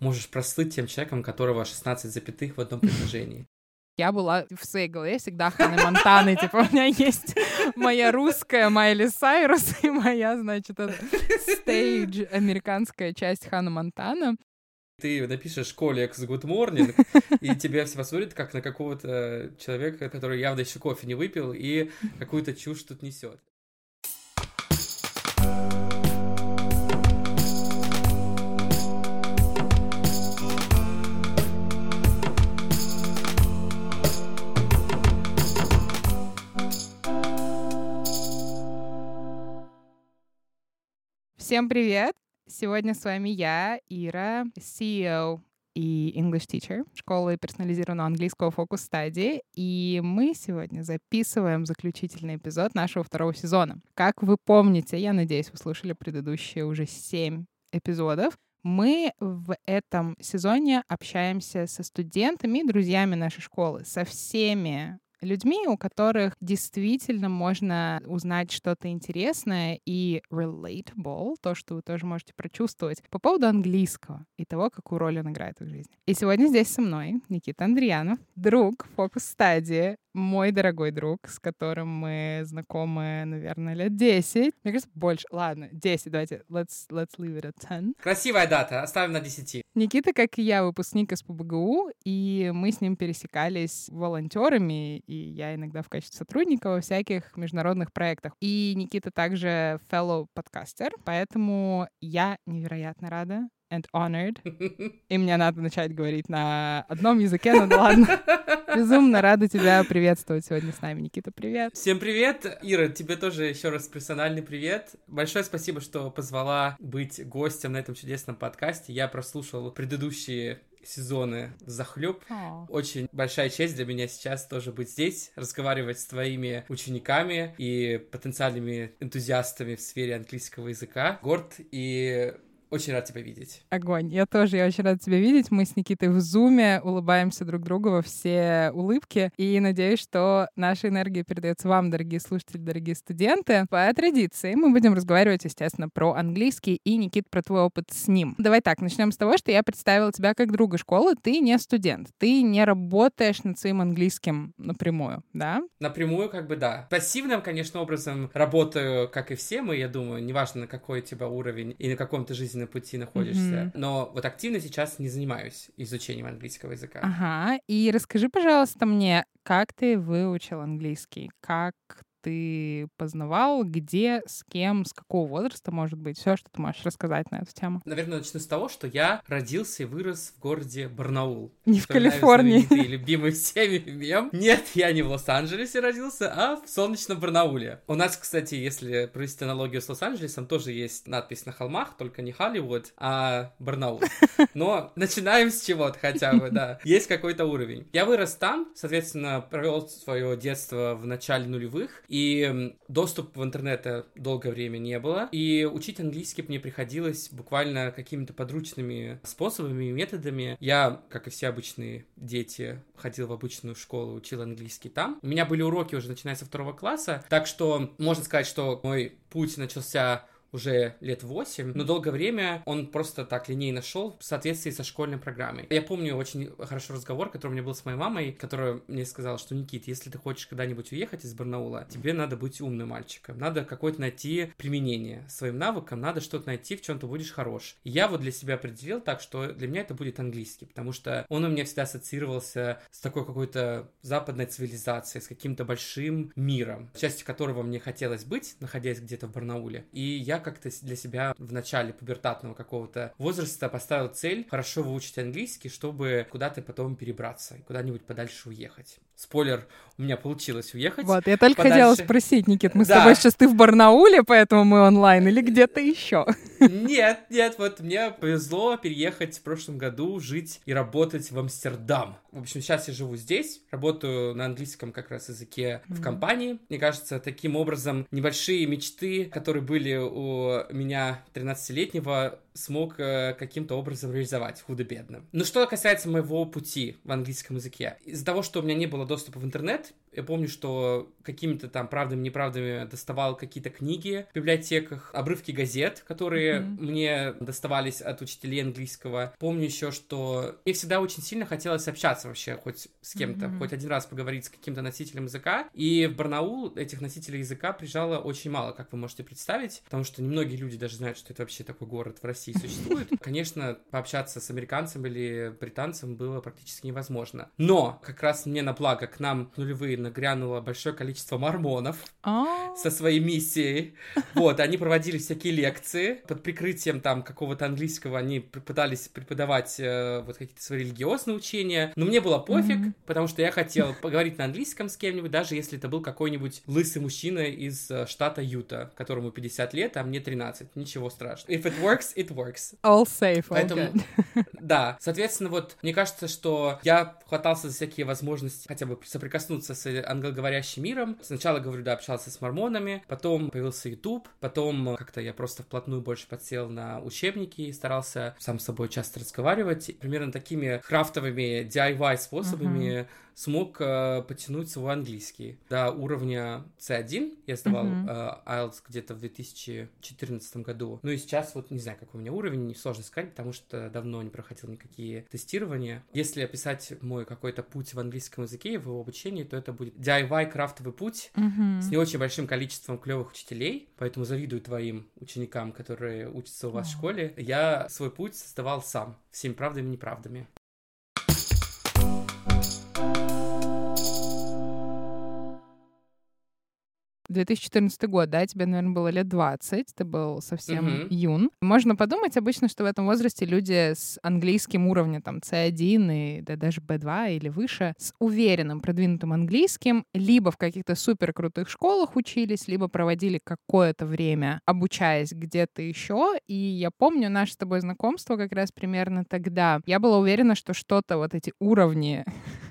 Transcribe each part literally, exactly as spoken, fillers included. можешь прослыть тем человеком, которого шестнадцать запятых в одном предложении. Я была в Сейгл, я всегда Ханной Монтаны, типа у меня есть моя русская Майли Сайрус и моя, значит, стейдж, американская часть Ханны Монтана. Ты напишешь «Колекс Good Morning», и тебя все посмотрят как на какого-то человека, который явно еще кофе не выпил и какую-то чушь тут несет. Всем привет! Сегодня с вами я, Ира, си и о и English Teacher школы персонализированного английского Focus Study, и мы сегодня записываем заключительный эпизод нашего второго сезона. Как вы помните, я надеюсь, вы слушали предыдущие уже семь эпизодов, мы в этом сезоне общаемся со студентами и друзьями нашей школы, со всеми людьми, у которых действительно можно узнать что-то интересное и relatable, то, что вы тоже можете прочувствовать, по поводу английского и того, какую роль он играет в их жизни. И сегодня здесь со мной Никита Андриянов, друг Focus Study, мой дорогой друг, с которым мы знакомы, наверное, лет десять. Мне кажется, больше. Ладно, десять, давайте. Let's, let's leave it at ten. Красивая дата, оставим на десяти. Никита, как и я, выпускник СПбГУ, и мы с ним пересекались волонтерами, и я иногда в качестве сотрудника во всяких международных проектах. И Никита также fellow-подкастер, поэтому я невероятно рада and honored. И мне надо начать говорить на одном языке, но да ладно. Безумно рада тебя приветствовать сегодня с нами. Никита, привет. Всем привет. Ира, тебе тоже еще раз персональный привет. Большое спасибо, что позвала быть гостем на этом чудесном подкасте. Я прослушал предыдущие сезоны захлюб. Oh. Очень большая честь для меня сейчас тоже быть здесь, разговаривать с твоими учениками и потенциальными энтузиастами в сфере английского языка. Горд и... Очень рад тебя видеть. Огонь. Я тоже, я очень рада тебя видеть. Мы с Никитой в зуме улыбаемся друг другу во все улыбки. И надеюсь, что наша энергия передается вам, дорогие слушатели, дорогие студенты. По традиции мы будем разговаривать, естественно, про английский и, Никит, про твой опыт с ним. Давай так, начнем с того, что я представила тебя как друга школы. Ты не студент, ты не работаешь над своим английским напрямую, да? Напрямую как бы да. Пассивным, конечно, образом работаю, как и все мы, я думаю, неважно, на какой у тебя уровень и на каком ты жизненном на пути находишься, mm-hmm. но вот активно сейчас не занимаюсь изучением английского языка. Ага, и расскажи, пожалуйста, мне, как ты выучил английский, как ты познавал, где, с кем, с какого возраста, может быть, все, что ты можешь рассказать на эту тему. Наверное, начну с того, что я родился и вырос в городе Барнаул. Не в Калифорнии. Любимый всеми мем. Нет, я не в Лос-Анджелесе родился, а в солнечном Барнауле. У нас, кстати, если провести аналогию с Лос-Анджелесом, тоже есть надпись на холмах, только не Холливуд, а Барнаул. Но начинаем с чего-то хотя бы, да. Есть какой-то уровень. Я вырос там, соответственно, провел свое детство в начале нулевых, и доступ в интернет долгое время не было, и учить английский мне приходилось буквально какими-то подручными способами и методами. Я, как и все обычные дети, ходил в обычную школу, учил английский там. У меня были уроки уже начиная со второго класса, так что можно сказать, что мой путь начался... уже лет восемь, но долгое время он просто так линейно шел в соответствии со школьной программой. Я помню очень хорошо разговор, который у меня был с моей мамой, которая мне сказала, что, Никит, если ты хочешь когда-нибудь уехать из Барнаула, тебе надо быть умным мальчиком, надо какое-то найти применение своим навыкам, надо что-то найти, в чем ты будешь хорош. И я вот для себя определил так, что для меня это будет английский, потому что он у меня всегда ассоциировался с такой какой-то западной цивилизацией, с каким-то большим миром, частью которого мне хотелось быть, находясь где-то в Барнауле. И я как-то для себя в начале пубертатного какого-то возраста поставил цель хорошо выучить английский, чтобы куда-то потом перебраться, куда-нибудь подальше уехать. Спойлер, у меня получилось уехать. Вот, я только подальше хотела спросить, Никит, мы да. с тобой сейчас, ты в Барнауле, поэтому мы онлайн или где-то еще? Нет, нет, вот мне повезло переехать в прошлом году, жить и работать в Амстердам. В общем, сейчас я живу здесь, работаю на английском как раз языке mm-hmm. в компании. Мне кажется, таким образом небольшие мечты, которые были у меня тринадцатилетнего, смог каким-то образом реализовать, худо-бедно. Но что касается моего пути в английском языке, из-за того, что у меня не было доступа в интернет, Я помню, что какими-то там правдами-неправдами доставал какие-то книги в библиотеках, обрывки газет, которые mm-hmm. мне доставались от учителей английского. Помню еще, что мне всегда очень сильно хотелось общаться вообще хоть с кем-то, mm-hmm. хоть один раз поговорить с каким-то носителем языка. И в Барнаул этих носителей языка приезжало очень мало, как вы можете представить, потому что немногие люди даже знают, что это вообще такой город в России существует. Конечно, пообщаться с американцем или британцем было практически невозможно. Но как раз мне на благо к нам нулевые нагрянуло большое количество мормонов oh. со своей миссией. Вот, они проводили всякие лекции. Под прикрытием там какого-то английского они пытались преподавать э, вот какие-то свои религиозные учения. Но мне было пофиг, mm-hmm. потому что я хотел поговорить на английском с кем-нибудь, даже если это был какой-нибудь лысый мужчина из штата Юта, которому пятьдесят лет, а мне тринадцать. Ничего страшного. If it works, it works. All safe, all good. Да. Соответственно, вот мне кажется, что я хватался за всякие возможности хотя бы соприкоснуться с англоговорящим миром. Сначала, говорю, да, общался с мормонами, потом появился YouTube, потом как-то я просто вплотную больше подсел на учебники и старался сам с собой часто разговаривать. Примерно такими крафтовыми ди ай вай способами uh-huh. смог э, потянуть свой английский до уровня си один. Я сдавал uh-huh. э, айлтс где-то в две тысячи четырнадцатом году. Ну и сейчас вот не знаю, какой у меня уровень, не сложно сказать, потому что давно не проходил никакие тестирования. Если описать мой какой-то путь в английском языке и в его обучении, то это будет ди ай вай крафтовый путь uh-huh. с не очень большим количеством клевых учителей, поэтому завидую твоим ученикам, которые учатся у вас uh-huh. в школе. Я свой путь создавал сам, всеми правдами и неправдами. две тысячи четырнадцатый год, да, тебе, наверное, было лет двадцать, ты был совсем uh-huh. юн. Можно подумать обычно, что в этом возрасте люди с английским уровнем, там, си один и да, даже би два или выше, с уверенным продвинутым английским либо в каких-то суперкрутых школах учились, либо проводили какое-то время, обучаясь где-то еще. И я помню наше с тобой знакомство как раз примерно тогда. Я была уверена, что что-то вот эти уровни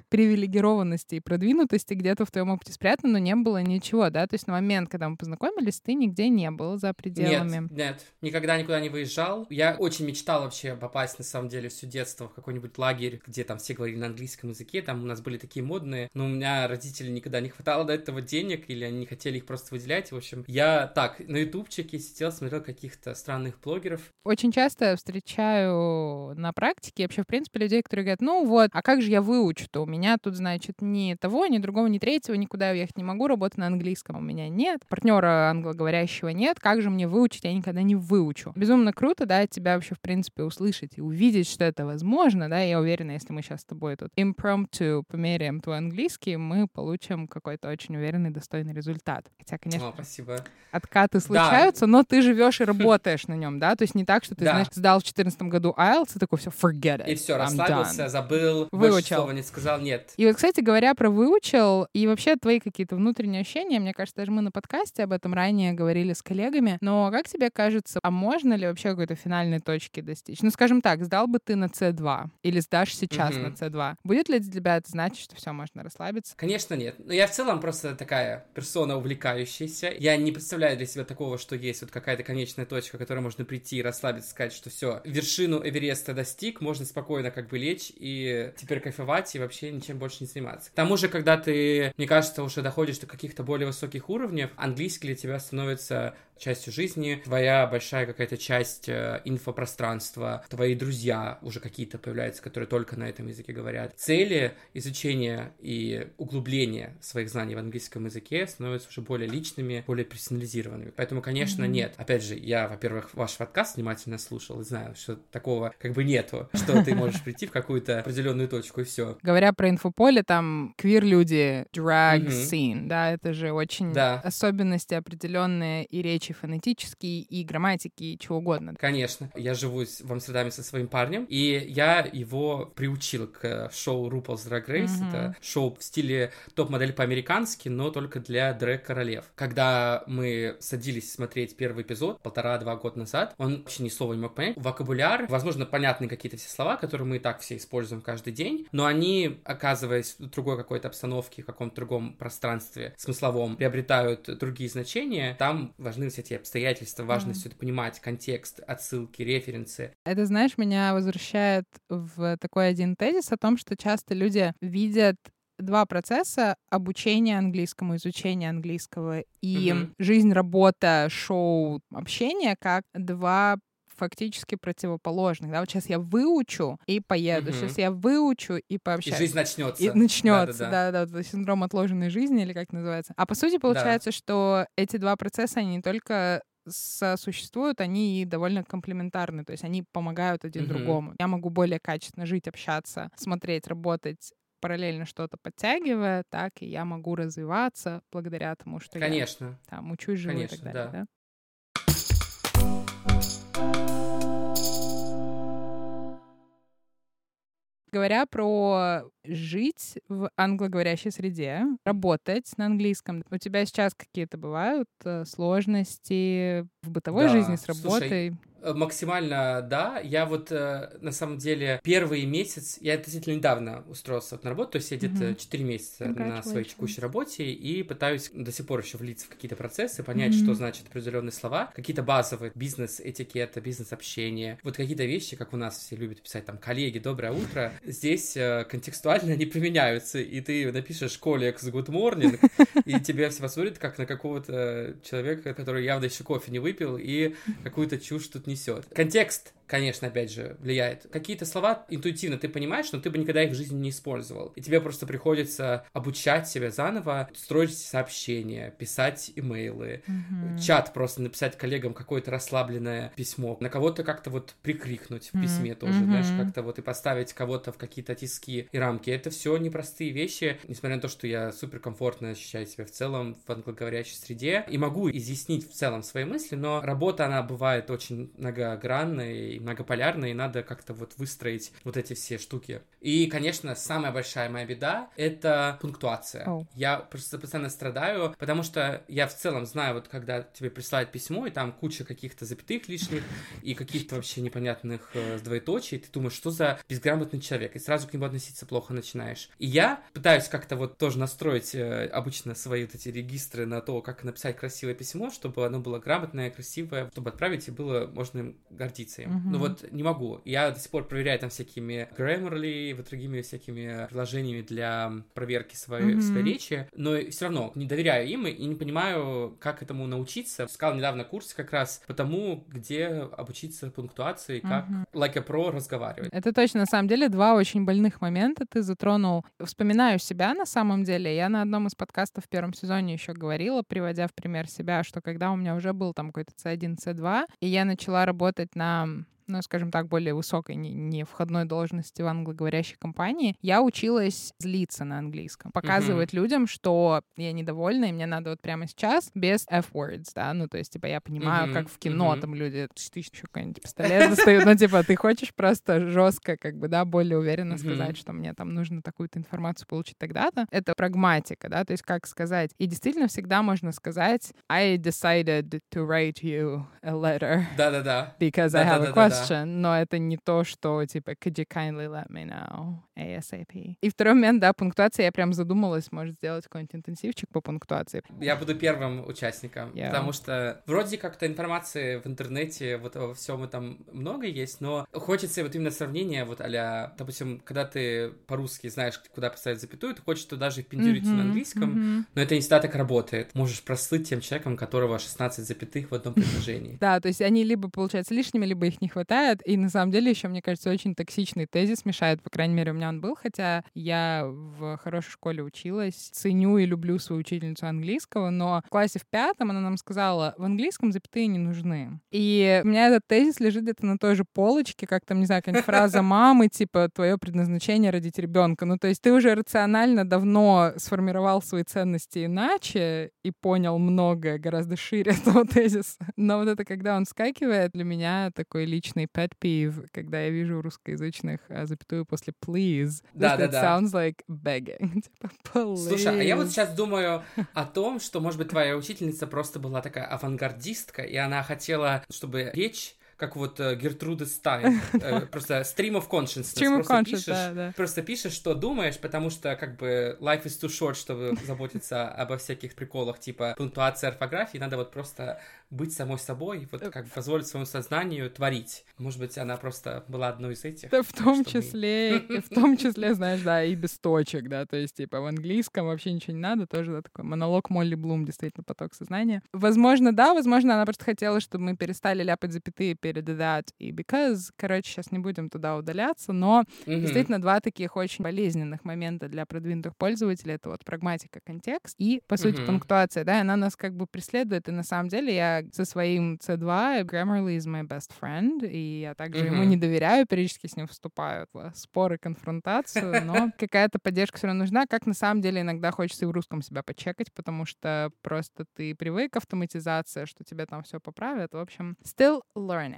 привилегированности и продвинутости где-то в твоем опыте спрятано, но не было ничего, да? То есть на момент, когда мы познакомились, ты нигде не был за пределами. Нет, нет, никогда никуда не выезжал. Я очень мечтал вообще попасть, на самом деле, все детство в какой-нибудь лагерь, где там все говорили на английском языке, там у нас были такие модные, но у меня родителей никогда не хватало до этого денег, или они не хотели их просто выделять. В общем, я так, на ютубчике сидел, смотрел каких-то странных блогеров. Очень часто встречаю на практике вообще, в принципе, людей, которые говорят, ну вот, а как же я выучу-то? У меня меня тут, значит, ни того, ни другого, ни третьего, никуда я уехать не могу, работы на английском у меня нет, партнера англоговорящего нет, как же мне выучить, я никогда не выучу. Безумно круто, да, тебя вообще, в принципе, услышать и увидеть, что это возможно, да, я уверена, если мы сейчас с тобой тут impromptu померяем твой английский, мы получим какой-то очень уверенный, достойный результат. Хотя, конечно, О, спасибо. Откаты случаются, да. но ты живешь и работаешь на нем, да, то есть не так, что ты, да. знаешь, сдал в четырнадцатом году айлтс и такой, все, forget it. И все, расслабился, забыл, больше слова не сказал, не Нет. И вот, кстати говоря, про выучил и вообще твои какие-то внутренние ощущения, мне кажется, даже мы на подкасте об этом ранее говорили с коллегами, но как тебе кажется, а можно ли вообще какой-то финальной точки достичь? Ну, скажем так, сдал бы ты на си два или сдашь сейчас mm-hmm. на си два? Будет ли для тебя это значить, что все, можно расслабиться? Конечно, нет. Но я в целом просто такая персона увлекающаяся. Я не представляю для себя такого, что есть вот какая-то конечная точка, к которой можно прийти и расслабиться, сказать, что все, вершину Эвереста достиг, можно спокойно как бы лечь и теперь кайфовать и вообще ничем больше не заниматься. К тому же, когда ты, мне кажется, уже доходишь до каких-то более высоких уровней, английский для тебя становится частью жизни, твоя большая какая-то часть инфопространства, твои друзья уже какие-то появляются, которые только на этом языке говорят. Цели изучения и углубления своих знаний в английском языке становятся уже более личными, более персонализированными. Поэтому, конечно, mm-hmm. нет. Опять же, я, во-первых, ваш подкаст внимательно слушал и знаю, что такого как бы нету, что ты можешь прийти в какую-то определенную точку и все. Говоря про инфополе, там квир-люди, drag mm-hmm. scene, да, это же очень да. особенности определенные и речи фонетические, и грамматики, и чего угодно. Конечно. Я живу в Амстердаме со своим парнем, и я его приучил к шоу RuPaul's Drag Race. Mm-hmm. Это шоу в стиле топ-модель по-американски, но только для дрэг-королев. Когда мы садились смотреть первый эпизод полтора-два года назад, он вообще ни слова не мог понять. Вокабуляр, возможно, понятны какие-то все слова, которые мы и так все используем каждый день, но они, оказываясь в другой какой-то обстановке, в каком-то другом пространстве смысловом, приобретают другие значения. Там важны все эти обстоятельства, важно mm-hmm. все это понимать, контекст, отсылки, референсы. Это, знаешь, меня возвращает в такой один тезис о том, что часто люди видят два процесса: обучение английскому, изучение английского и mm-hmm. жизнь, работа, шоу, общение, как два фактически противоположных. Да, вот сейчас я выучу и поеду, mm-hmm. сейчас я выучу и пообщаюсь. И жизнь начнется. И начнется, да-да-да. Синдром отложенной жизни, или как называется. А по сути получается, да. что эти два процесса, они не только сосуществуют, они довольно комплементарны, то есть они помогают один mm-hmm. другому. Я могу более качественно жить, общаться, смотреть, работать, параллельно что-то подтягивая, так и я могу развиваться благодаря тому, что Конечно. я там учусь, живу Конечно, и так далее. Да. Да? Говоря про жить в англоговорящей среде, работать на английском, у тебя сейчас какие-то бывают сложности в бытовой да. жизни с работой? Слушай, максимально, да. Я вот, на самом деле, первый месяц, я относительно недавно устроился на работу, то есть я где-то mm-hmm. четыре месяца ну, на своей текущей работе и пытаюсь до сих пор еще влиться в какие-то процессы, понять, mm-hmm. что значат определенные слова, какие-то базовые бизнес-этикеты, бизнес-общение, вот какие-то вещи, как у нас все любят писать, там, коллеги, доброе утро, здесь э, контекстуально они применяются, и ты напишешь коллекс good morning, и тебя все посмотрят как на какого-то человека, который явно еще кофе не выпил и какую-то чушь тут несет. Контекст, конечно, опять же, влияет. Какие-то слова интуитивно ты понимаешь, но ты бы никогда их в жизни не использовал. И тебе просто приходится обучать себя заново, строить сообщения, писать имейлы, mm-hmm. чат просто написать коллегам какое-то расслабленное письмо, на кого-то как-то вот прикрикнуть в письме mm-hmm. тоже, mm-hmm. знаешь, как-то вот и поставить кого-то в какие-то тиски и рамки. Это все непростые вещи, несмотря на то, что я суперкомфортно ощущаю себя в целом в англоговорящей среде и могу изъяснить в целом свои мысли, но работа, она бывает очень многогранной, многополярные, и надо как-то вот выстроить вот эти все штуки. И, конечно, самая большая моя беда — это пунктуация. Oh. Я просто постоянно страдаю, потому что я в целом знаю, вот когда тебе присылают письмо, и там куча каких-то запятых лишних, и каких-то вообще непонятных э, двоеточий, ты думаешь, что за безграмотный человек, и сразу к нему относиться плохо начинаешь. И я пытаюсь как-то вот тоже настроить э, обычно свои вот эти регистры на то, как написать красивое письмо, чтобы оно было грамотное, красивое, чтобы отправить, и было, можно гордиться им. Mm-hmm. Ну вот не могу. Я до сих пор проверяю там всякими Grammarly, вот другими всякими приложениями для проверки своей, mm-hmm. своей речи, но все равно не доверяю им и не понимаю, как этому научиться. Искал недавно курс как раз по тому, где обучиться пунктуации, как mm-hmm. like a pro разговаривать. Это точно, на самом деле, два очень больных момента ты затронул. Вспоминаю себя, на самом деле. Я на одном из подкастов в первом сезоне еще говорила, приводя в пример себя, что когда у меня уже был там какой-то си один, си два, и я начала работать на... ну, скажем так, более высокой, не, не входной должности в англоговорящей компании, я училась злиться на английском. Показывать mm-hmm. людям, что я недовольна, и мне надо вот прямо сейчас без эф-words, да, ну, то есть, типа, я понимаю, mm-hmm. как в кино mm-hmm. там люди тысячу какой-нибудь пистолет достают, но, типа, ты хочешь просто жестко, как бы, да, более уверенно сказать, что мне там нужно такую-то информацию получить тогда-то. Это прагматика, да, то есть, как сказать. И действительно всегда можно сказать I decided to write you a letter. Да-да-да. Because I have a question. Да. Но это не то, что типа could you kindly let me know эй эс эй пи. И второй момент, да, пунктуация. Я прям задумалась, может, сделать какой-нибудь интенсивчик по пунктуации. Я буду первым участником, yeah. потому что вроде как-то информации в интернете вот во всем этом много есть, но хочется вот именно сравнения вот а-ля, допустим, когда ты по-русски знаешь, куда поставить запятую, ты хочешь туда же впендюрить mm-hmm, на английском, mm-hmm. но это не всегда так работает. Можешь прослыть тем человеком, которого шестнадцать запятых в одном предложении. Да, то есть они либо получаются лишними, либо их не хватает. И на самом деле еще, мне кажется, очень токсичный тезис мешает, по крайней мере, у меня он был, хотя я в хорошей школе училась, ценю и люблю свою учительницу английского, но в классе в пятом она нам сказала, в английском запятые не нужны. И у меня этот тезис лежит где-то на той же полочке, как там, не знаю, какая-нибудь фраза мамы, типа «твое предназначение — родить ребенка». Ну, то есть ты уже рационально давно сформировал свои ценности иначе и понял многое гораздо шире этого тезиса. Но вот это, когда он вскакивает, для меня такой личный pet peeve, когда я вижу русскоязычных а, запятую после please. Да, да, да. Sounds like begging. Типа, please. Слушай, а я вот сейчас думаю о том, что, может быть, твоя учительница просто была такая авангардистка, и она хотела, чтобы речь как вот э, Гертруда Стайн. Э, просто stream of consciousness. Stream of consciousness, пишешь, да, да. Просто пишешь, что думаешь, потому что как бы life is too short, чтобы заботиться обо всяких приколах, типа пунктуации, орфографии. Надо вот просто быть самой собой, вот как бы позволить своему сознанию творить. Может быть, она просто была одной из этих. Да, в том чтобы... числе, в том числе, знаешь, да, и без точек, да, то есть типа в английском вообще ничего не надо, тоже, да, такой монолог Молли Блум, действительно, поток сознания. Возможно, да, возможно, она просто хотела, чтобы мы перестали ляпать запятые перед that и because, короче, сейчас не будем туда удаляться, но mm-hmm. действительно два таких очень болезненных момента для продвинутых пользователей — это вот прагматика, контекст и, по сути, mm-hmm. пунктуация, да, и она нас как бы преследует, и на самом деле я со своим си два, Grammarly is my best friend, и я также mm-hmm. ему не доверяю, периодически с ним вступаю в споры, конфронтацию, но какая-то поддержка все равно нужна, как на самом деле иногда хочется и в русском себя почекать, потому что просто ты привык к автоматизации, что тебе там все поправят, в общем, still learning.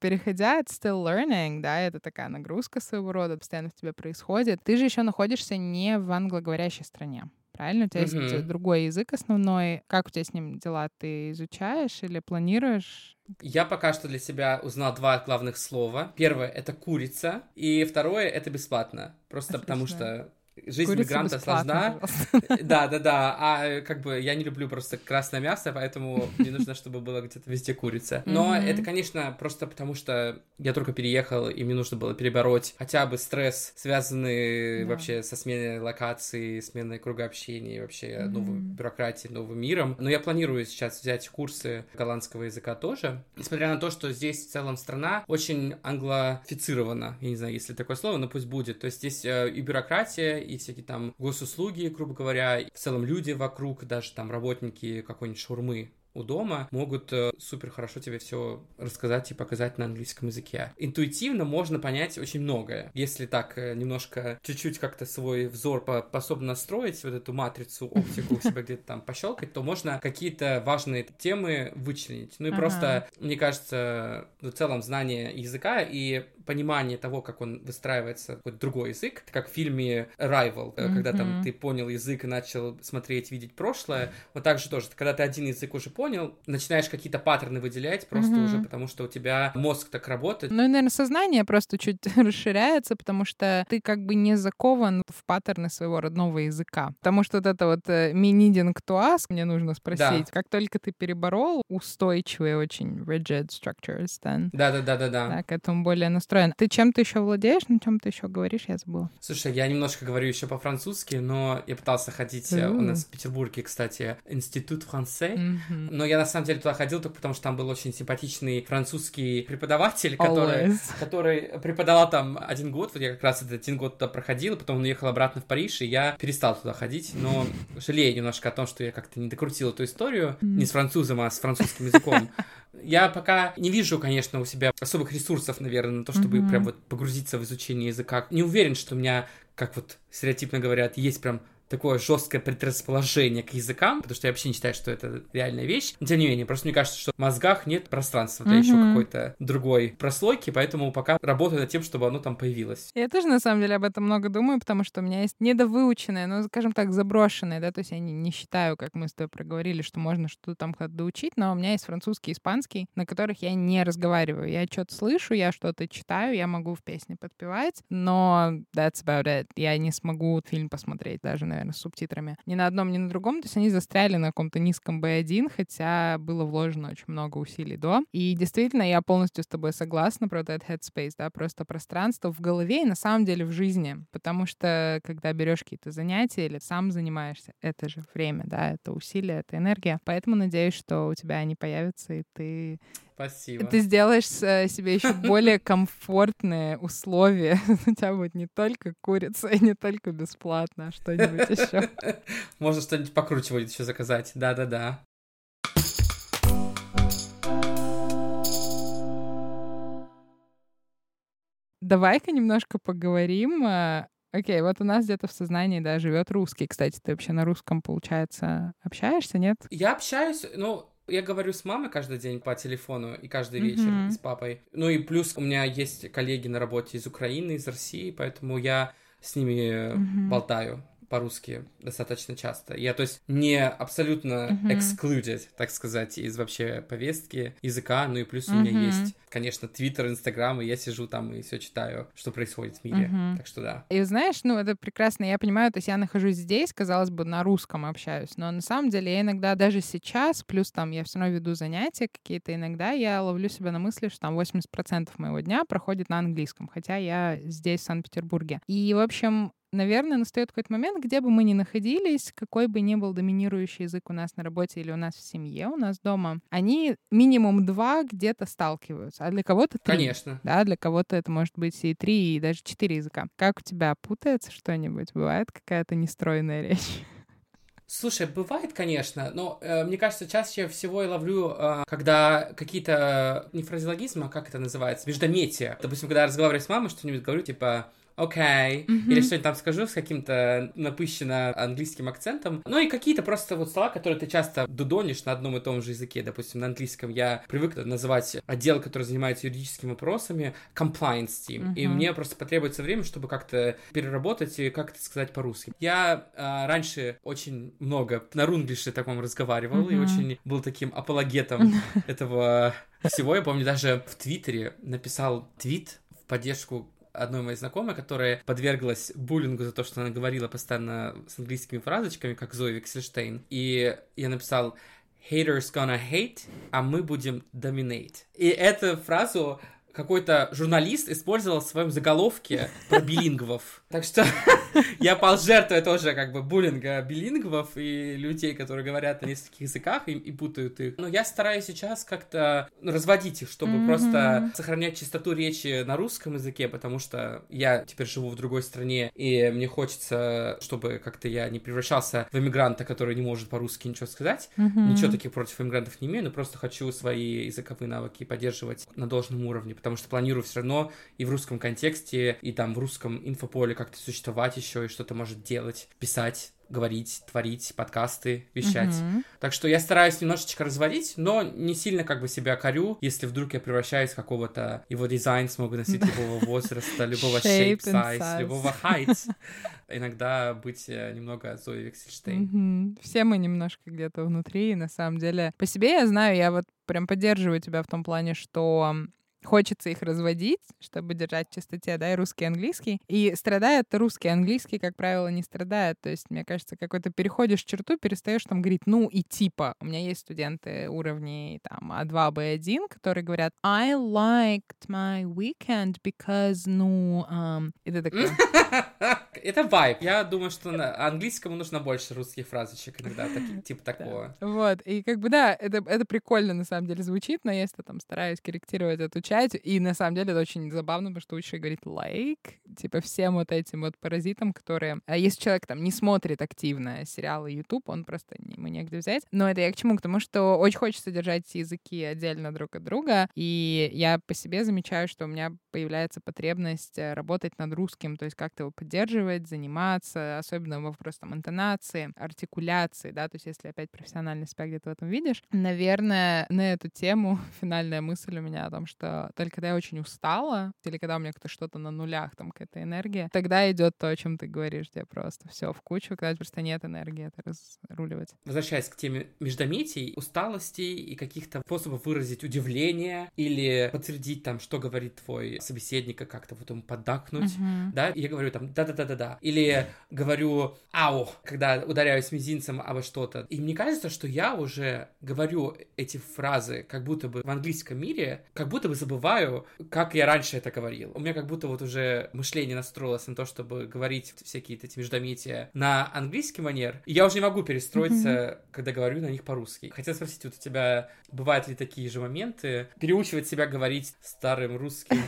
Переходя от still learning, да, это такая нагрузка своего рода, постоянно в тебе происходит, ты же еще находишься не в англоговорящей стране. Правильно? У тебя mm-hmm. есть другой язык основной. Как у тебя с ним дела? Ты изучаешь или планируешь? Я пока что для себя узнал два главных слова. Первое — это курица, и второе — это бесплатно. Просто Отлично. Потому что... Жизнь курица мигранта сложна. Да-да-да. А как бы я не люблю просто красное мясо, поэтому мне нужно, чтобы было где-то везде курица. Но mm-hmm. это, конечно, просто потому что я только переехал, и мне нужно было перебороть хотя бы стресс, связанный yeah. вообще со сменой локации, сменой круга общения, вообще mm-hmm. новой бюрократией, новым миром. Но я планирую сейчас взять курсы голландского языка тоже. Несмотря на то, что здесь в целом страна очень англофицирована. Я не знаю, есть ли такое слово, но пусть будет. То есть здесь и бюрократия, и всякие там госуслуги, грубо говоря, и в целом люди вокруг, даже там работники какой-нибудь шаурмы у дома могут э, супер хорошо тебе все рассказать и показать на английском языке. Интуитивно можно понять очень многое. Если так э, немножко, чуть-чуть как-то свой взор способен настроить, вот эту матрицу, оптику у себя где-то там пощелкать, то можно какие-то важные темы вычленить. Ну и ага. просто, мне кажется, в целом знание языка и понимание того, как он выстраивается, какой-то другой язык, как в фильме Arrival, mm-hmm. когда там ты понял язык и начал смотреть, видеть прошлое. Вот так же тоже, когда ты один язык уже понял, понял, начинаешь какие-то паттерны выделять просто угу. уже, потому что у тебя мозг так работает. Ну и, наверное, сознание просто чуть расширяется, потому что ты как бы не закован в паттерны своего родного языка. Потому что вот это вот me needing to ask, мне нужно спросить, да. как только ты переборол устойчивые очень rigid structures, then, да, да, да, да, да. да, к этому более настроен. Ты чем-то еще владеешь, на чем ты еще говоришь, я забыла. Слушай, я немножко говорю еще по-французски, но я пытался ходить, у нас в Петербурге, кстати, Institut français, mm-hmm. но я на самом деле туда ходил только потому, что там был очень симпатичный французский преподаватель, который, который преподавал там один год. Вот я как раз этот один год туда проходил, потом он уехал обратно в Париж, и я перестал туда ходить. Но жалею немножко о том, что я как-то не докрутил эту историю. Не с французом, а с французским языком. Я пока не вижу, конечно, у себя особых ресурсов, наверное, на то, чтобы mm-hmm. прям вот погрузиться в изучение языка. Не уверен, что у меня, как вот стереотипно говорят, есть прям... такое жесткое предрасположение к языкам, потому что я вообще не считаю, что это реальная вещь. Но тем не менее, просто мне кажется, что в мозгах нет пространства для mm-hmm. еще какой-то другой прослойки, поэтому пока работаю над тем, чтобы оно там появилось. Я тоже, на самом деле, об этом много думаю, потому что у меня есть недовыученное, ну, скажем так, заброшенное, да, то есть я не, не считаю, как мы с тобой проговорили, что можно что-то там как-то доучить, но у меня есть французский, испанский, на которых я не разговариваю. Я что-то слышу, я что-то читаю, я могу в песне подпевать, но that's about it. Я не смогу фильм посмотреть даже, наверное, с субтитрами. Ни на одном, ни на другом. То есть они застряли на каком-то низком би один, хотя было вложено очень много усилий до. И действительно, я полностью с тобой согласна про этот headspace, да, просто пространство в голове и на самом деле в жизни. Потому что, когда берешь какие-то занятия или сам занимаешься, это же время, да, это усилие, это энергия. Поэтому надеюсь, что у тебя они появятся, и ты... Спасибо. Ты сделаешь себе еще более комфортные условия. У тебя будет не только курица и не только бесплатно, а что-нибудь еще. Можно что-нибудь покруче будет еще заказать. Да-да-да. Давай-ка немножко поговорим. Окей, okay, вот у нас где-то в сознании, да, живет русский. Кстати, ты вообще на русском, получается, общаешься, нет? Я общаюсь, ну... Я говорю с мамой каждый день по телефону и каждый mm-hmm. вечер с папой. Ну и плюс у меня есть коллеги на работе из Украины, из России, поэтому я с ними mm-hmm. болтаю. по-русски достаточно часто. Я, то есть, не абсолютно mm-hmm. excluded, так сказать, из вообще повестки языка, ну и плюс mm-hmm. у меня есть, конечно, Твиттер, Инстаграм, и я сижу там и все читаю, что происходит в мире, mm-hmm. так что да. И знаешь, ну это прекрасно, я понимаю, то есть я нахожусь здесь, казалось бы, на русском общаюсь, но на самом деле я иногда даже сейчас, плюс там я все равно веду занятия какие-то, иногда я ловлю себя на мысли, что там восемьдесят процентов моего дня проходит на английском, хотя я здесь, в Санкт-Петербурге. И, в общем... Наверное, настает какой-то момент, где бы мы ни находились, какой бы ни был доминирующий язык у нас на работе или у нас в семье, у нас дома, они минимум два где-то сталкиваются, а для кого-то три. Конечно. Да, для кого-то это может быть и три, и даже четыре языка. Как у тебя, путается что-нибудь? Бывает какая-то нестройная речь? Слушай, бывает, конечно, но э, мне кажется, чаще всего я ловлю, э, когда какие-то, не фразеологизмы, а как это называется, междометия. Допустим, когда я разговариваю с мамой, что-нибудь говорю, типа... окей, okay. mm-hmm. или что-нибудь там скажу с каким-то напыщенно английским акцентом. Ну и какие-то просто вот слова, которые ты часто дудонишь на одном и том же языке. Допустим, на английском я привык называть отдел, который занимается юридическими вопросами, compliance team. Mm-hmm. И мне просто потребуется время, чтобы как-то переработать и как это сказать по-русски. Я э, раньше очень много на рунглише таком разговаривал mm-hmm. и очень был таким апологетом mm-hmm. этого всего. Я помню, даже в Твиттере написал твит в поддержку одной моей знакомой, которая подверглась буллингу за то, что она говорила постоянно с английскими фразочками, как Зои Виксельштейн. И я написал «Haters gonna hate, а мы будем dominate». И эту фразу какой-то журналист использовал в своем заголовке про билингвов. Так что я пал жертвой тоже как бы буллинга билингвов и людей, которые говорят на нескольких языках и, и путают их. Но я стараюсь сейчас как-то разводить их, чтобы mm-hmm. просто сохранять чистоту речи на русском языке, потому что я теперь живу в другой стране, и мне хочется, чтобы как-то я не превращался в эмигранта, который не может по-русски ничего сказать. Mm-hmm. Ничего таких против эмигрантов не имею, но просто хочу свои языковые навыки поддерживать на должном уровне, потому что планирую все равно и в русском контексте, и там в русском инфополе как-то существовать еще, и что-то может делать, писать, говорить, творить, подкасты, вещать. Mm-hmm. Так что я стараюсь немножечко разводить, но не сильно как бы себя корю, если вдруг я превращаюсь в какого-то... Его дизайн смогу носить любого возраста, любого shape, size, любого height. Иногда быть немного Зои Виксельштейн. Все мы немножко где-то внутри, и на самом деле... По себе я знаю, я вот прям поддерживаю тебя в том плане, что... Хочется их разводить, чтобы держать в чистоте, да, и русский, и английский. И страдает русский, английский, как правило, не страдает. То есть, мне кажется, какой-то переходишь черту, перестаешь там говорить, ну и типа. У меня есть студенты уровней там а два, бэ один, которые говорят I liked my weekend because, ну... Um... И ты такой... Это вайб. Я думаю, что английскому нужно больше русских фразочек иногда, типа такого. Вот, и как бы, да, это прикольно на самом деле звучит, но я там стараюсь корректировать эту часть. И на самом деле это очень забавно, потому что учишь говорить like, типа всем вот этим вот паразитам, которые... Если человек там не смотрит активно сериалы YouTube, он просто ему негде взять. Но это я к чему? К тому, что очень хочется держать языки отдельно друг от друга, и я по себе замечаю, что у меня появляется потребность работать над русским, то есть как-то его поддерживать, заниматься, особенно в вопросах там интонации, артикуляции, да, то есть если опять профессиональный себя где-то в этом видишь. Наверное, на эту тему финальная мысль у меня о том, что только когда я очень устала, или когда у меня кто-то что-то на нулях, там какая-то энергия, тогда идет то, о чем ты говоришь, где просто все в кучу, когда просто нет энергии это разруливать. Возвращаясь к теме междометий, усталости и каких-то способов выразить удивление или подтвердить там, что говорит твой собеседник, и как-то вот ему поддакнуть, uh-huh. да, и я говорю там да-да-да-да-да, или говорю ау, когда ударяюсь мизинцем обо что-то. И мне кажется, что я уже говорю эти фразы как будто бы в английском мире, как будто бы забываю, как я раньше это говорил. У меня как будто вот уже мышление настроилось на то, чтобы говорить всякие эти междометия на английский манер. И я уже не могу перестроиться, mm-hmm. когда говорю на них по-русски. Хотел спросить, вот у тебя бывают ли такие же моменты? Переучивать себя говорить старым русским...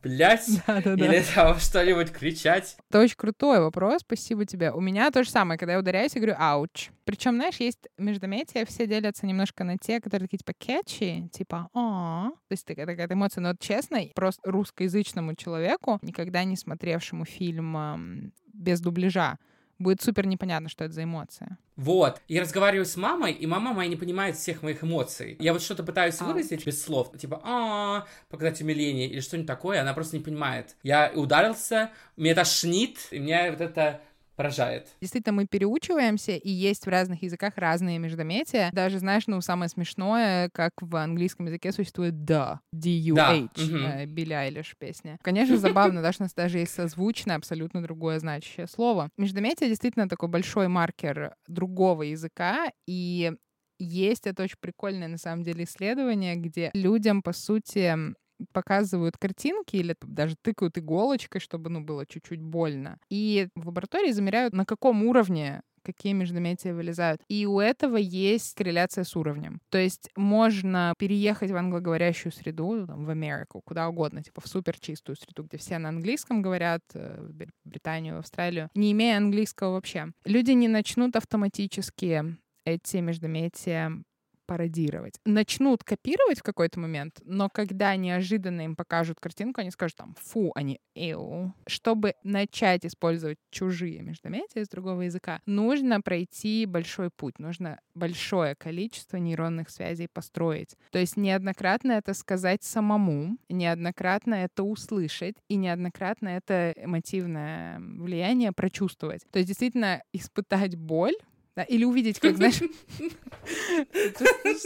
блять, или там что-нибудь кричать. Это очень крутой вопрос, спасибо тебе. У меня то же самое, когда я ударяюсь, я говорю «ауч». Причем, знаешь, есть междометия, все делятся немножко на те, которые такие типа кетчи, типа «а». То есть такая такая эмоция, но честно, просто русскоязычному человеку, никогда не смотревшему фильм без дубляжа, будет супер непонятно, что это за эмоция. Вот. Я разговариваю с мамой, и мама моя не понимает всех моих эмоций. Я вот что-то пытаюсь а. выразить без слов, типа а показать умиление или что-нибудь такое, она просто не понимает. Я ударился, меня тошнит, и меня вот это... рожает. Действительно, мы переучиваемся, и есть в разных языках разные междометия. Даже, знаешь, ну, самое смешное, как в английском языке существует «да», «ди ю эйч», да. Билли Айлиш песня. Конечно, забавно, да, что у нас даже есть созвучное, абсолютно другое значащее слово. Междометие действительно такой большой маркер другого языка, и есть это очень прикольное, на самом деле, исследование, где людям, по сути, показывают картинки или даже тыкают иголочкой, чтобы, ну, было чуть-чуть больно. И в лаборатории замеряют, на каком уровне какие междометия вылезают. И у этого есть корреляция с уровнем. То есть можно переехать в англоговорящую среду, там, в Америку, куда угодно, типа в суперчистую среду, где все на английском говорят, в Британию, в Австралию, не имея английского вообще. Люди не начнут автоматически эти междометия пародировать. Начнут копировать в какой-то момент, но когда неожиданно им покажут картинку, они скажут там «фу», а не «эу». Чтобы начать использовать чужие междометия из другого языка, нужно пройти большой путь, нужно большое количество нейронных связей построить. То есть неоднократно это сказать самому, неоднократно это услышать и неоднократно это эмотивное влияние прочувствовать. То есть действительно испытать боль, да, или увидеть, как, знаешь...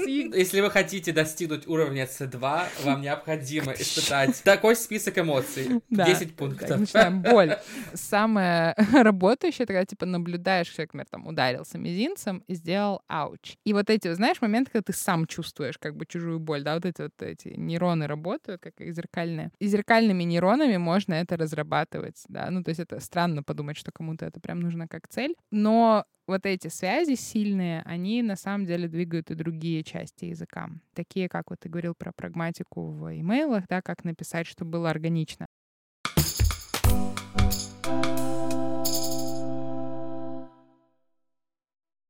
Если вы хотите достигнуть уровня си два, вам необходимо испытать такой список эмоций. десять пунктов. Так, начинаем. Боль. Самое работающее, когда, типа, наблюдаешь, человек, например, там, ударился мизинцем и сделал ауч. И вот эти, знаешь, моменты, когда ты сам чувствуешь, как бы, чужую боль, да, вот эти вот эти нейроны работают, как и зеркальные. И зеркальными нейронами можно это разрабатывать, да. Ну, то есть это странно подумать, что кому-то это прям нужно как цель. Но вот эти связи сильные, они на самом деле двигают и другие части языка. Такие, как вот ты говорил про прагматику в имейлах, да, как написать, чтобы было органично.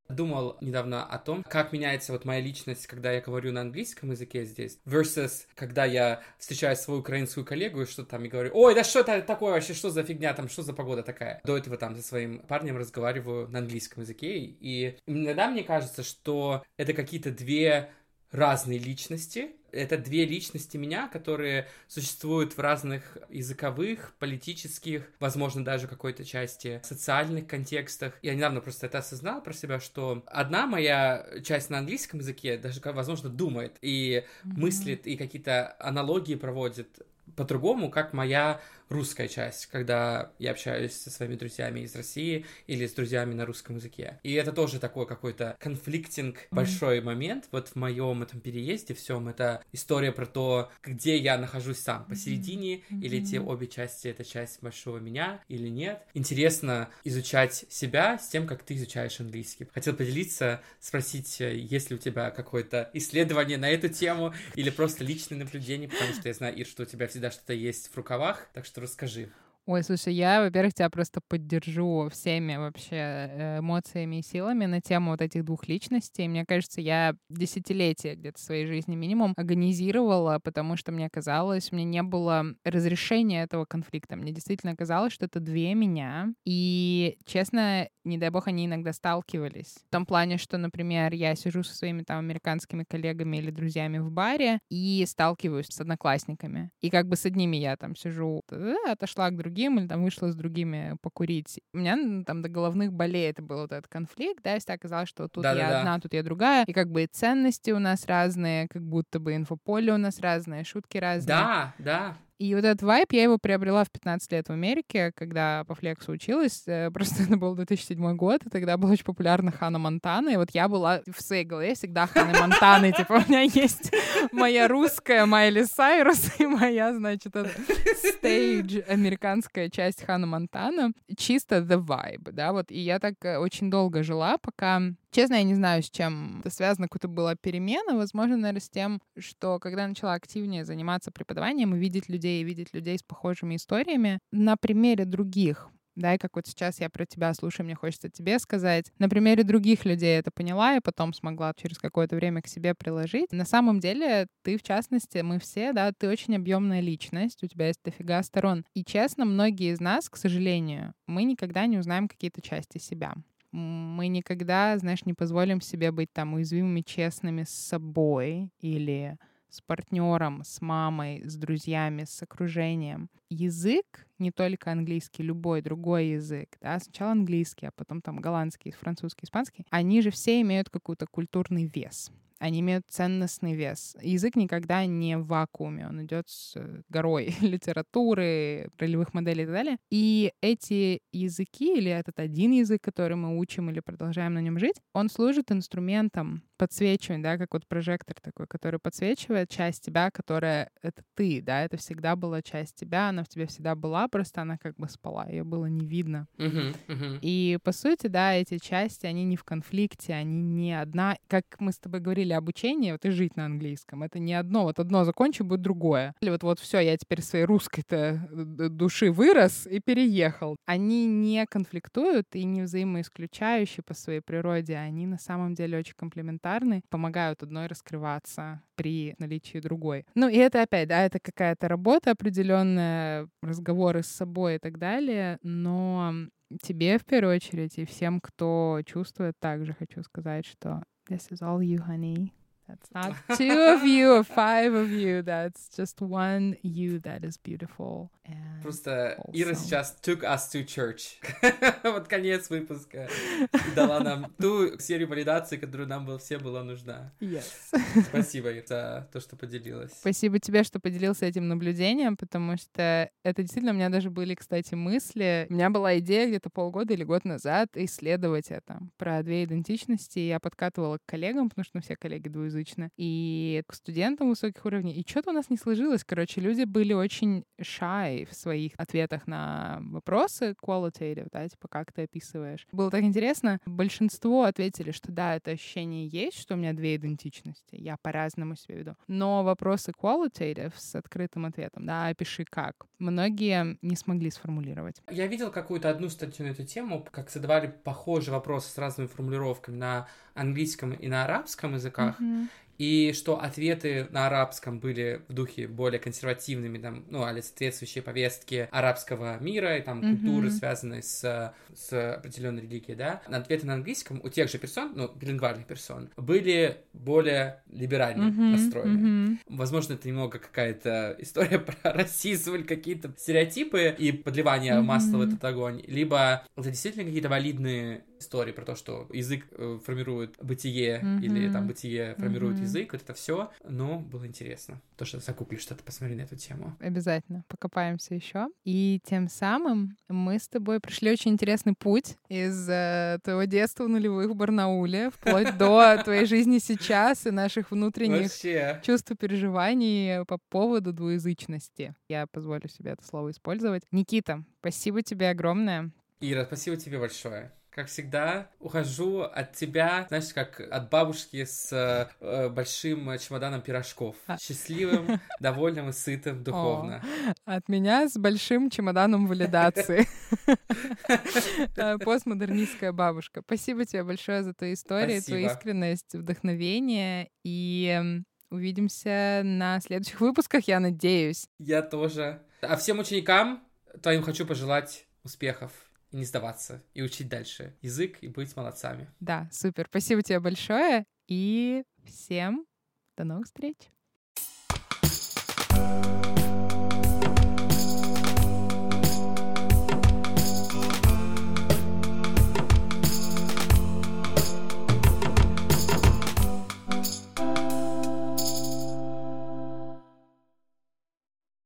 Думал недавно о том, как меняется вот моя личность, когда я говорю на английском языке здесь, versus когда я встречаю свою украинскую коллегу и что-то там и говорю: «Ой, да что это такое вообще, что за фигня там, что за погода такая?» До этого там со своим парнем разговариваю на английском языке, и иногда мне кажется, что это какие-то две разные личности. Это две личности меня, которые существуют в разных языковых, политических, возможно, даже какой-то части социальных контекстах. Я недавно просто это осознал про себя, что одна моя часть на английском языке даже, возможно, думает и mm-hmm. мыслит, и какие-то аналогии проводит по-другому, как моя русская часть, когда я общаюсь со своими друзьями из России или с друзьями на русском языке. И это тоже такой какой-то конфликтинг, большой mm-hmm. момент. Вот в моем этом переезде всем это история про то, где я нахожусь сам, посередине, mm-hmm. или те обе части, это часть большого меня или нет. Интересно изучать себя с тем, как ты изучаешь английский. Хотел поделиться, спросить, есть ли у тебя какое-то исследование на эту тему или просто личное наблюдение, потому что я знаю, Ир, что у тебя всегда что-то есть в рукавах, так что расскажи. Ой, слушай, я, во-первых, тебя просто поддержу всеми вообще эмоциями и силами на тему вот этих двух личностей. Мне кажется, я десятилетия где-то своей жизни минимум агонизировала, потому что мне казалось, у меня не было разрешения этого конфликта. Мне действительно казалось, что это две меня. И, честно, не дай бог, они иногда сталкивались. В том плане, что, например, я сижу со своими там американскими коллегами или друзьями в баре и сталкиваюсь с одноклассниками. И как бы с одними я там сижу, отошла к другим, или там вышла с другими покурить. У меня ну, там до головных болей это был вот этот конфликт, да, если оказалось, что тут да, я да, одна, да. тут я другая, и как бы и ценности у нас разные, как будто бы инфополе у нас разное, шутки разные. Да, да. И вот этот вайб, я его приобрела в пятнадцать лет в Америке, когда по флексу училась. Просто это был две тысячи седьмой год, и тогда была очень популярна Ханна Монтана. И вот я была в своей голове всегда Ханной Монтаной. Типа у меня есть моя русская Майли Сайрус и моя, значит, стейдж, американская часть Ханна Монтана. Чисто the vibe, да, вот. И я так очень долго жила, пока... Честно, я не знаю, с чем это связано, какая-то была перемена. Возможно, наверное, с тем, что когда я начала активнее заниматься преподаванием и видеть людей, и видеть людей с похожими историями на примере других, да, и как вот сейчас я про тебя слушаю, мне хочется тебе сказать. На примере других людей это поняла и потом смогла через какое-то время к себе приложить. На самом деле ты, в частности, мы все, да, ты очень объемная личность, у тебя есть дофига сторон. И, честно, многие из нас, к сожалению, мы никогда не узнаем какие-то части себя. Мы никогда, знаешь, не позволим себе быть там уязвимыми, честными с собой или с партнером, с мамой, с друзьями, с окружением. Язык, не только английский, любой другой язык, да, сначала английский, а потом там голландский, французский, испанский, они же все имеют какой-то культурный вес. Они имеют ценностный вес. Язык никогда не в вакууме. Он идет с горой литературы, ролевых моделей и так далее. И эти языки, или этот один язык, который мы учим или продолжаем на нем жить, он служит инструментом подсвечивания, да, как вот прожектор такой, который подсвечивает часть тебя, которая — это ты, да, это всегда была часть тебя, она в тебе всегда была, просто она как бы спала, ее было не видно. Uh-huh, uh-huh. И, по сути, да, эти части, они не в конфликте, они не одна. Как мы с тобой говорили, обучение, вот и жить на английском. Это не одно, вот одно закончу, будет другое. Или вот, вот все, я теперь своей русской-то души вырос и переехал. Они не конфликтуют и не взаимоисключающие по своей природе. Они на самом деле очень комплементарны, помогают одной раскрываться при наличии другой. Ну и это опять, да, это какая-то работа определенная, разговоры с собой и так далее, но тебе в первую очередь и всем, кто чувствует, также хочу сказать, что this is all you, honey. That's not two of you or five of you. That's just one you that is beautiful. And просто also... Ира сейчас took us to church. Вот конец выпуска. И дала нам ту серию валидации, которая нам всем была нужна. Yes. Спасибо, Ира, за то, что поделилась. Спасибо тебе, что поделился этим наблюдением, потому что это действительно, у меня даже были, кстати, мысли. У меня была идея где-то полгода или год назад исследовать это. Про две идентичности я подкатывала к коллегам, потому что все коллеги двуязычные. И к студентам высоких уровней. И что-то у нас не сложилось. Короче, люди были очень shy в своих ответах на вопросы qualitative, да, типа как ты описываешь. Было так интересно. Большинство ответили, что да, это ощущение есть, что у меня две идентичности. Я по-разному себя веду. Но вопросы qualitative с открытым ответом, да, опиши как. Многие не смогли сформулировать. Я видел какую-то одну статью на эту тему, как задавали похожие вопросы с разными формулировками на английском и на арабском языках. Mm-hmm. И что ответы на арабском были в духе более консервативными, там, ну, али соответствующие повестке арабского мира и там mm-hmm. культуры, связанные с, с определенной религией, да. Ответы на английском у тех же персон, ну, билингвальных персон, были более либерально mm-hmm. настроены. Mm-hmm. Возможно, это немного какая-то история про расизм или какие-то стереотипы и подливание mm-hmm. масла в этот огонь, либо это действительно какие-то валидные истории про то, что язык формирует бытие mm-hmm. или там бытие формирует mm-hmm. язык, вот это все, но было интересно. То, что загуглишь что-то, посмотри на эту тему. Обязательно. Покопаемся еще. И тем самым мы с тобой пришли очень интересный путь из э, твоего детства в нулевых в Барнауле, вплоть до твоей жизни сейчас и наших внутренних чувств и переживаний по поводу двуязычности. Я позволю себе это слово использовать. Никита, спасибо тебе огромное. Ира, спасибо тебе большое. Как всегда, ухожу от тебя, знаешь, как от бабушки с э, большим чемоданом пирожков. А. Счастливым, довольным и сытым духовно. О. От меня с большим чемоданом валидации. Постмодернистская бабушка. Спасибо тебе большое за твою историю, твою искренность, вдохновение. И увидимся на следующих выпусках, я надеюсь. Я тоже. А всем ученикам твоим хочу пожелать успехов. И не сдаваться, и учить дальше язык, и быть молодцами. Да, супер. Спасибо тебе большое. И всем до новых встреч.